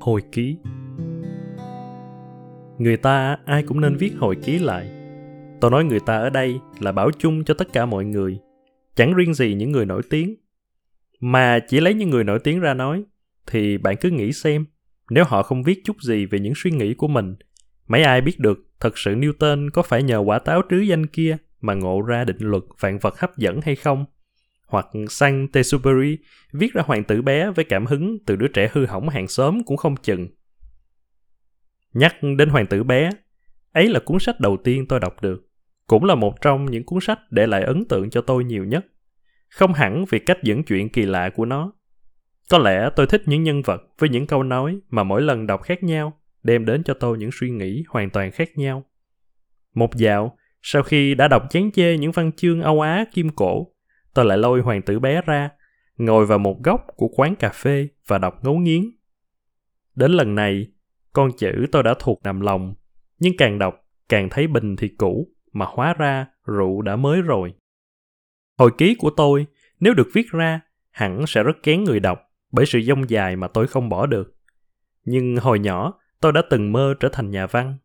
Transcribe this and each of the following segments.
Hồi ký. Người ta ai cũng nên viết hồi ký lại. Tôi nói người ta ở đây là bảo chung cho tất cả mọi người, chẳng riêng gì những người nổi tiếng. Mà chỉ lấy những người nổi tiếng ra nói, thì bạn cứ nghĩ xem, nếu họ không viết chút gì về những suy nghĩ của mình, mấy ai biết được thật sự Newton có phải nhờ quả táo trứ danh kia mà ngộ ra định luật vạn vật hấp dẫn hay không? Hoặc Saint-Exupéry viết ra Hoàng tử bé với cảm hứng từ đứa trẻ hư hỏng hàng xóm cũng không chừng. Nhắc đến Hoàng tử bé, ấy là cuốn sách đầu tiên tôi đọc được, cũng là một trong những cuốn sách để lại ấn tượng cho tôi nhiều nhất. Không hẳn vì cách dẫn chuyện kỳ lạ của nó. Có lẽ tôi thích những nhân vật với những câu nói mà mỗi lần đọc khác nhau, đem đến cho tôi những suy nghĩ hoàn toàn khác nhau. Một dạo, sau khi đã đọc chán chê những văn chương Âu Á kim cổ, tôi lại lôi Hoàng tử bé ra, ngồi vào một góc của quán cà phê và đọc ngấu nghiến. Đến lần này, con chữ tôi đã thuộc nằm lòng, nhưng càng đọc càng thấy bình thì cũ, mà hóa ra rượu đã mới rồi. Hồi ký của tôi, nếu được viết ra, hẳn sẽ rất kén người đọc bởi sự dông dài mà tôi không bỏ được. Nhưng hồi nhỏ, tôi đã từng mơ trở thành nhà văn.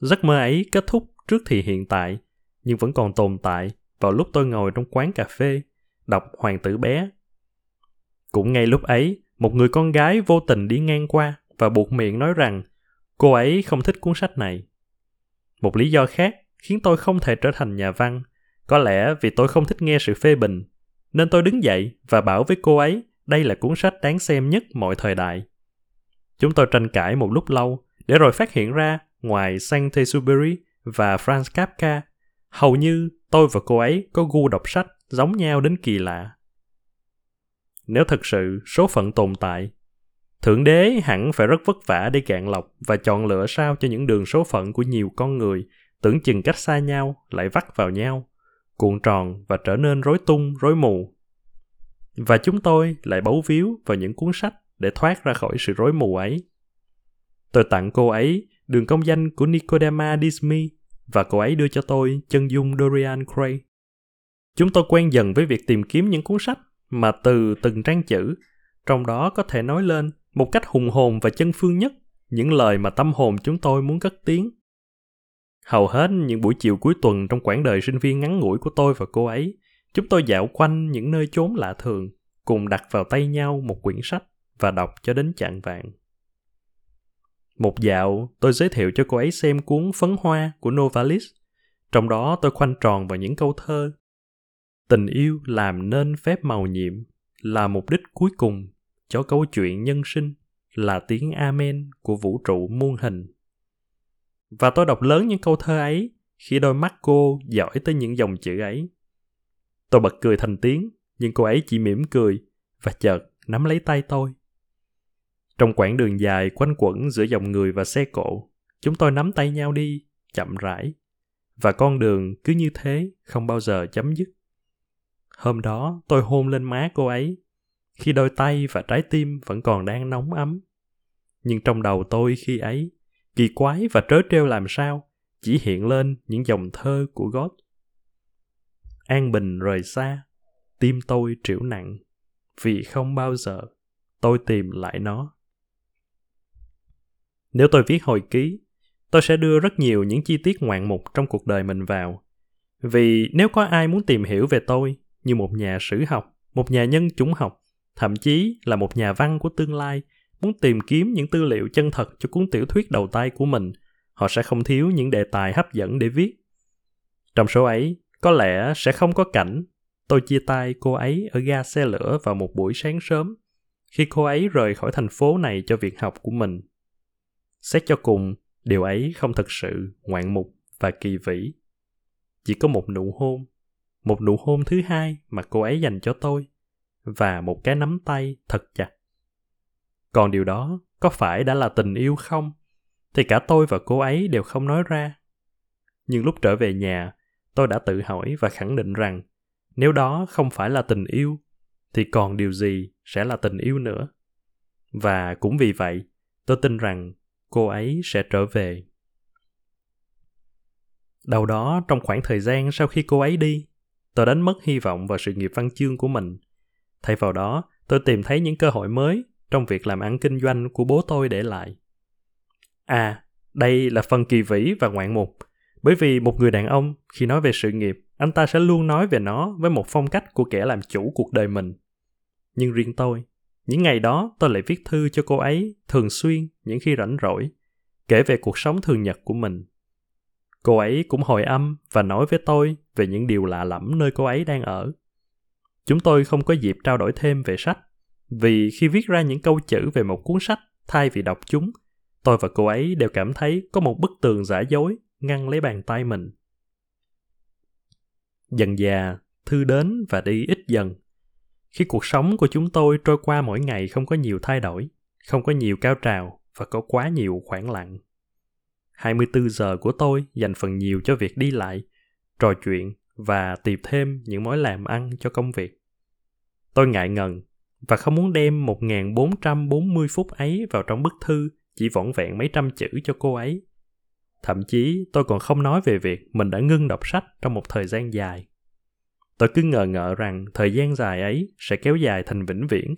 Giấc mơ ấy kết thúc trước thì hiện tại, nhưng vẫn còn tồn tại vào lúc tôi ngồi trong quán cà phê, đọc Hoàng tử bé. Cũng ngay lúc ấy, một người con gái vô tình đi ngang qua và buột miệng nói rằng cô ấy không thích cuốn sách này. Một lý do khác khiến tôi không thể trở thành nhà văn, có lẽ vì tôi không thích nghe sự phê bình, nên tôi đứng dậy và bảo với cô ấy đây là cuốn sách đáng xem nhất mọi thời đại. Chúng tôi tranh cãi một lúc lâu, để rồi phát hiện ra ngoài Saint-Exupéry và Franz Kafka, hầu như tôi và cô ấy có gu đọc sách giống nhau đến kỳ lạ. Nếu thật sự số phận tồn tại, Thượng Đế hẳn phải rất vất vả để gạn lọc và chọn lựa sao cho những đường số phận của nhiều con người tưởng chừng cách xa nhau lại vắt vào nhau, cuộn tròn và trở nên rối tung, rối mù. Và chúng tôi lại bấu víu vào những cuốn sách để thoát ra khỏi sự rối mù ấy. Tôi tặng cô ấy Đường công danh của Nicodema Dismi và cô ấy đưa cho tôi Chân dung Dorian Gray. Chúng tôi quen dần với việc tìm kiếm những cuốn sách mà từ từng trang chữ, trong đó có thể nói lên một cách hùng hồn và chân phương nhất những lời mà tâm hồn chúng tôi muốn cất tiếng. Hầu hết những buổi chiều cuối tuần trong quãng đời sinh viên ngắn ngủi của tôi và cô ấy, chúng tôi dạo quanh những nơi chốn lạ thường, cùng đặt vào tay nhau một quyển sách và đọc cho đến chạng vạng. Một dạo, tôi giới thiệu cho cô ấy xem cuốn Phấn Hoa của Novalis. Trong đó tôi khoanh tròn vào những câu thơ. Tình yêu làm nên phép màu nhiệm, là mục đích cuối cùng cho câu chuyện nhân sinh, là tiếng amen của vũ trụ muôn hình. Và tôi đọc lớn những câu thơ ấy khi đôi mắt cô dõi tới những dòng chữ ấy. Tôi bật cười thành tiếng, nhưng cô ấy chỉ mỉm cười và chợt nắm lấy tay tôi. Trong quãng đường dài quanh quẩn giữa dòng người và xe cộ, chúng tôi nắm tay nhau đi, chậm rãi. Và con đường cứ như thế, không bao giờ chấm dứt. Hôm đó, tôi hôn lên má cô ấy, khi đôi tay và trái tim vẫn còn đang nóng ấm. Nhưng trong đầu tôi khi ấy, kỳ quái và trớ trêu làm sao, chỉ hiện lên những dòng thơ của Gót. An bình rời xa, tim tôi trĩu nặng, vì không bao giờ tôi tìm lại nó. Nếu tôi viết hồi ký, tôi sẽ đưa rất nhiều những chi tiết ngoạn mục trong cuộc đời mình vào. Vì nếu có ai muốn tìm hiểu về tôi như một nhà sử học, một nhà nhân chủng học, thậm chí là một nhà văn của tương lai, muốn tìm kiếm những tư liệu chân thật cho cuốn tiểu thuyết đầu tay của mình, họ sẽ không thiếu những đề tài hấp dẫn để viết. Trong số ấy, có lẽ sẽ không có cảnh tôi chia tay cô ấy ở ga xe lửa vào một buổi sáng sớm, khi cô ấy rời khỏi thành phố này cho việc học của mình. Xét cho cùng, điều ấy không thật sự ngoạn mục và kỳ vĩ. Chỉ có một nụ hôn thứ hai mà cô ấy dành cho tôi, và một cái nắm tay thật chặt. Còn điều đó có phải đã là tình yêu không? Thì cả tôi và cô ấy đều không nói ra. Nhưng lúc trở về nhà, tôi đã tự hỏi và khẳng định rằng nếu đó không phải là tình yêu, thì còn điều gì sẽ là tình yêu nữa? Và cũng vì vậy, tôi tin rằng cô ấy sẽ trở về. Đầu đó, trong khoảng thời gian sau khi cô ấy đi, tôi đánh mất hy vọng vào sự nghiệp văn chương của mình. Thay vào đó, Tôi tìm thấy những cơ hội mới trong việc làm ăn kinh doanh của bố tôi để lại. À, đây là phần kỳ vĩ và ngoạn mục, bởi vì một người đàn ông khi nói về sự nghiệp, anh ta sẽ luôn nói về nó với một phong cách của kẻ làm chủ cuộc đời mình. Nhưng riêng tôi, những ngày đó tôi lại viết thư cho cô ấy thường xuyên những khi rảnh rỗi, kể về cuộc sống thường nhật của mình. Cô ấy cũng hồi âm và nói với tôi về những điều lạ lẫm nơi cô ấy đang ở. Chúng tôi không có dịp trao đổi thêm về sách, vì khi viết ra những câu chữ về một cuốn sách thay vì đọc chúng, tôi và cô ấy đều cảm thấy có một bức tường giả dối ngăn lấy bàn tay mình. Dần dà, thư đến và đi ít dần. Khi cuộc sống của chúng tôi trôi qua mỗi ngày không có nhiều thay đổi, không có nhiều cao trào và có quá nhiều khoảng lặng. 24 giờ của tôi dành phần nhiều cho việc đi lại, trò chuyện và tìm thêm những mối làm ăn cho công việc. Tôi ngại ngần và không muốn đem 1440 phút ấy vào trong bức thư chỉ vỏn vẹn mấy trăm chữ cho cô ấy. Thậm chí tôi còn không nói về việc mình đã ngưng đọc sách trong một thời gian dài. Tôi cứ ngờ ngợ rằng thời gian dài ấy sẽ kéo dài thành vĩnh viễn,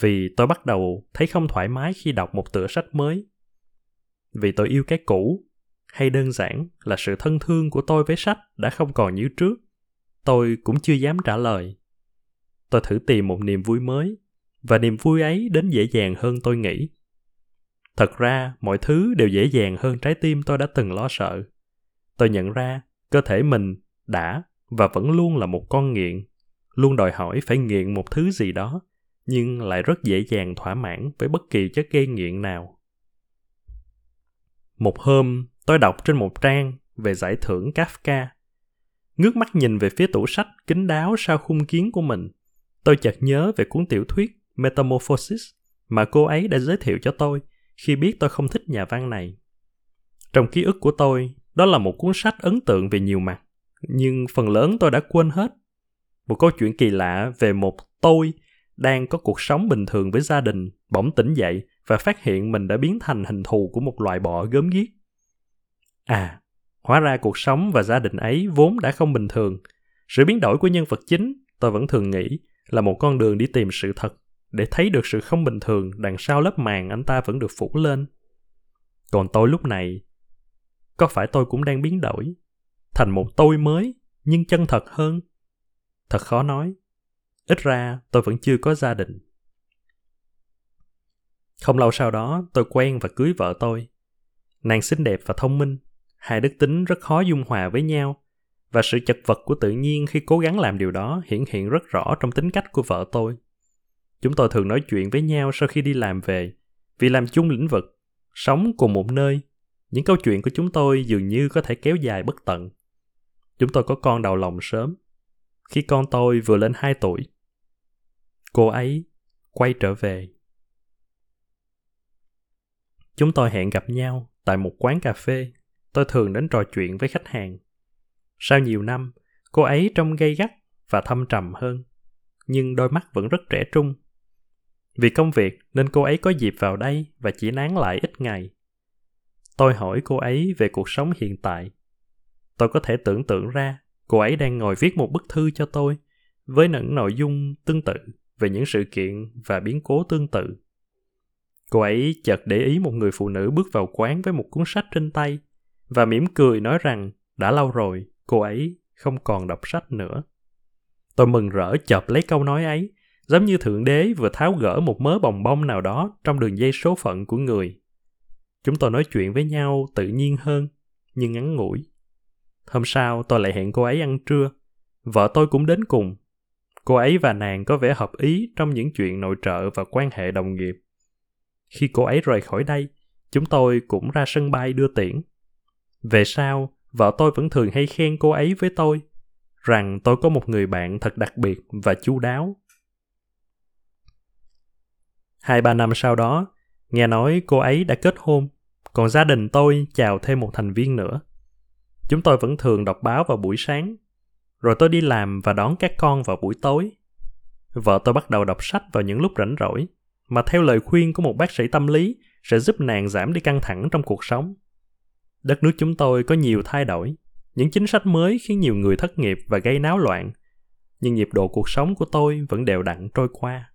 vì tôi bắt đầu thấy không thoải mái khi đọc một tựa sách mới. Vì tôi yêu cái cũ, hay đơn giản là sự thân thương của tôi với sách đã không còn như trước, tôi cũng chưa dám trả lời. Tôi thử tìm một niềm vui mới, và niềm vui ấy đến dễ dàng hơn tôi nghĩ. Thật ra, mọi thứ đều dễ dàng hơn trái tim tôi đã từng lo sợ. Tôi nhận ra cơ thể mình đã và vẫn luôn là một con nghiện, luôn đòi hỏi phải nghiện một thứ gì đó, nhưng lại rất dễ dàng thỏa mãn với bất kỳ chất gây nghiện nào. Một hôm, tôi đọc trên một trang về giải thưởng Kafka. Ngước mắt nhìn về phía tủ sách kín đáo sau khung kiến của mình, tôi chợt nhớ về cuốn tiểu thuyết Metamorphosis mà cô ấy đã giới thiệu cho tôi khi biết tôi không thích nhà văn này. Trong ký ức của tôi, đó là một cuốn sách ấn tượng về nhiều mặt, nhưng phần lớn tôi đã quên hết. Một câu chuyện kỳ lạ về một tôi đang có cuộc sống bình thường với gia đình, bỗng tỉnh dậy và phát hiện mình đã biến thành hình thù của một loài bọ gớm ghiếc. À, hóa ra cuộc sống và gia đình ấy vốn đã không bình thường. Sự biến đổi của nhân vật chính, tôi vẫn thường nghĩ, là một con đường đi tìm sự thật, để thấy được sự không bình thường đằng sau lớp màng anh ta vẫn được phủ lên. Còn tôi lúc này, có phải tôi cũng đang biến đổi, thành một tôi mới, nhưng chân thật hơn? Thật khó nói. Ít ra tôi vẫn chưa có gia đình. Không lâu sau đó, tôi quen và cưới vợ tôi. Nàng xinh đẹp và thông minh, hai đức tính rất khó dung hòa với nhau, và sự chật vật của tự nhiên khi cố gắng làm điều đó hiển hiện rất rõ trong tính cách của vợ tôi. Chúng tôi thường nói chuyện với nhau sau khi đi làm về, vì làm chung lĩnh vực, sống cùng một nơi. Những câu chuyện của chúng tôi dường như có thể kéo dài bất tận. Chúng tôi có con đầu lòng sớm, khi con tôi vừa lên 2 tuổi. Cô ấy quay trở về. Chúng tôi hẹn gặp nhau tại một quán cà phê. Tôi thường đến trò chuyện với khách hàng. Sau nhiều năm, cô ấy trông gay gắt và thâm trầm hơn, nhưng đôi mắt vẫn rất trẻ trung. Vì công việc nên cô ấy có dịp vào đây và chỉ nán lại ít ngày. Tôi hỏi cô ấy về cuộc sống hiện tại. Tôi có thể tưởng tượng ra cô ấy đang ngồi viết một bức thư cho tôi với những nội dung tương tự về những sự kiện và biến cố tương tự. Cô ấy chợt để ý một người phụ nữ bước vào quán với một cuốn sách trên tay và mỉm cười nói rằng đã lâu rồi cô ấy không còn đọc sách nữa. Tôi mừng rỡ chộp lấy câu nói ấy, giống như Thượng Đế vừa tháo gỡ một mớ bồng bông nào đó trong đường dây số phận của người. Chúng tôi nói chuyện với nhau tự nhiên hơn, nhưng ngắn ngủi. Hôm sau tôi lại hẹn cô ấy ăn trưa. Vợ tôi cũng đến cùng. Cô ấy và nàng có vẻ hợp ý trong những chuyện nội trợ và quan hệ đồng nghiệp. Khi cô ấy rời khỏi đây, chúng tôi cũng ra sân bay đưa tiễn. Về sau, vợ tôi vẫn thường hay khen cô ấy với tôi, rằng tôi có một người bạn thật đặc biệt và chu đáo. 2-3 năm sau đó, nghe nói cô ấy đã kết hôn, còn gia đình tôi chào thêm một thành viên nữa. Chúng tôi vẫn thường đọc báo vào buổi sáng, rồi tôi đi làm và đón các con vào buổi tối. Vợ tôi bắt đầu đọc sách vào những lúc rảnh rỗi, mà theo lời khuyên của một bác sĩ tâm lý sẽ giúp nàng giảm đi căng thẳng trong cuộc sống. Đất nước chúng tôi có nhiều thay đổi. Những chính sách mới khiến nhiều người thất nghiệp và gây náo loạn, nhưng nhịp độ cuộc sống của tôi vẫn đều đặn trôi qua.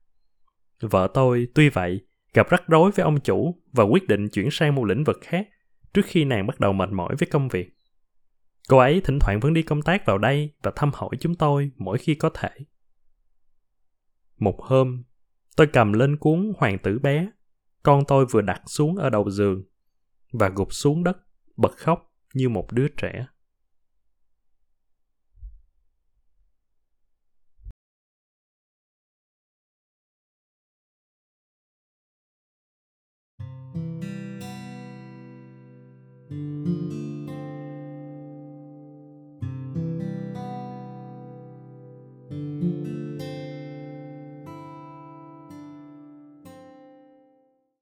Vợ tôi, tuy vậy, gặp rắc rối với ông chủ và quyết định chuyển sang một lĩnh vực khác trước khi nàng bắt đầu mệt mỏi với công việc. Cô ấy thỉnh thoảng vẫn đi công tác vào đây và thăm hỏi chúng tôi mỗi khi có thể. Một hôm, tôi cầm lên cuốn Hoàng tử bé, con tôi vừa đặt xuống ở đầu giường, và gục xuống đất, bật khóc như một đứa trẻ.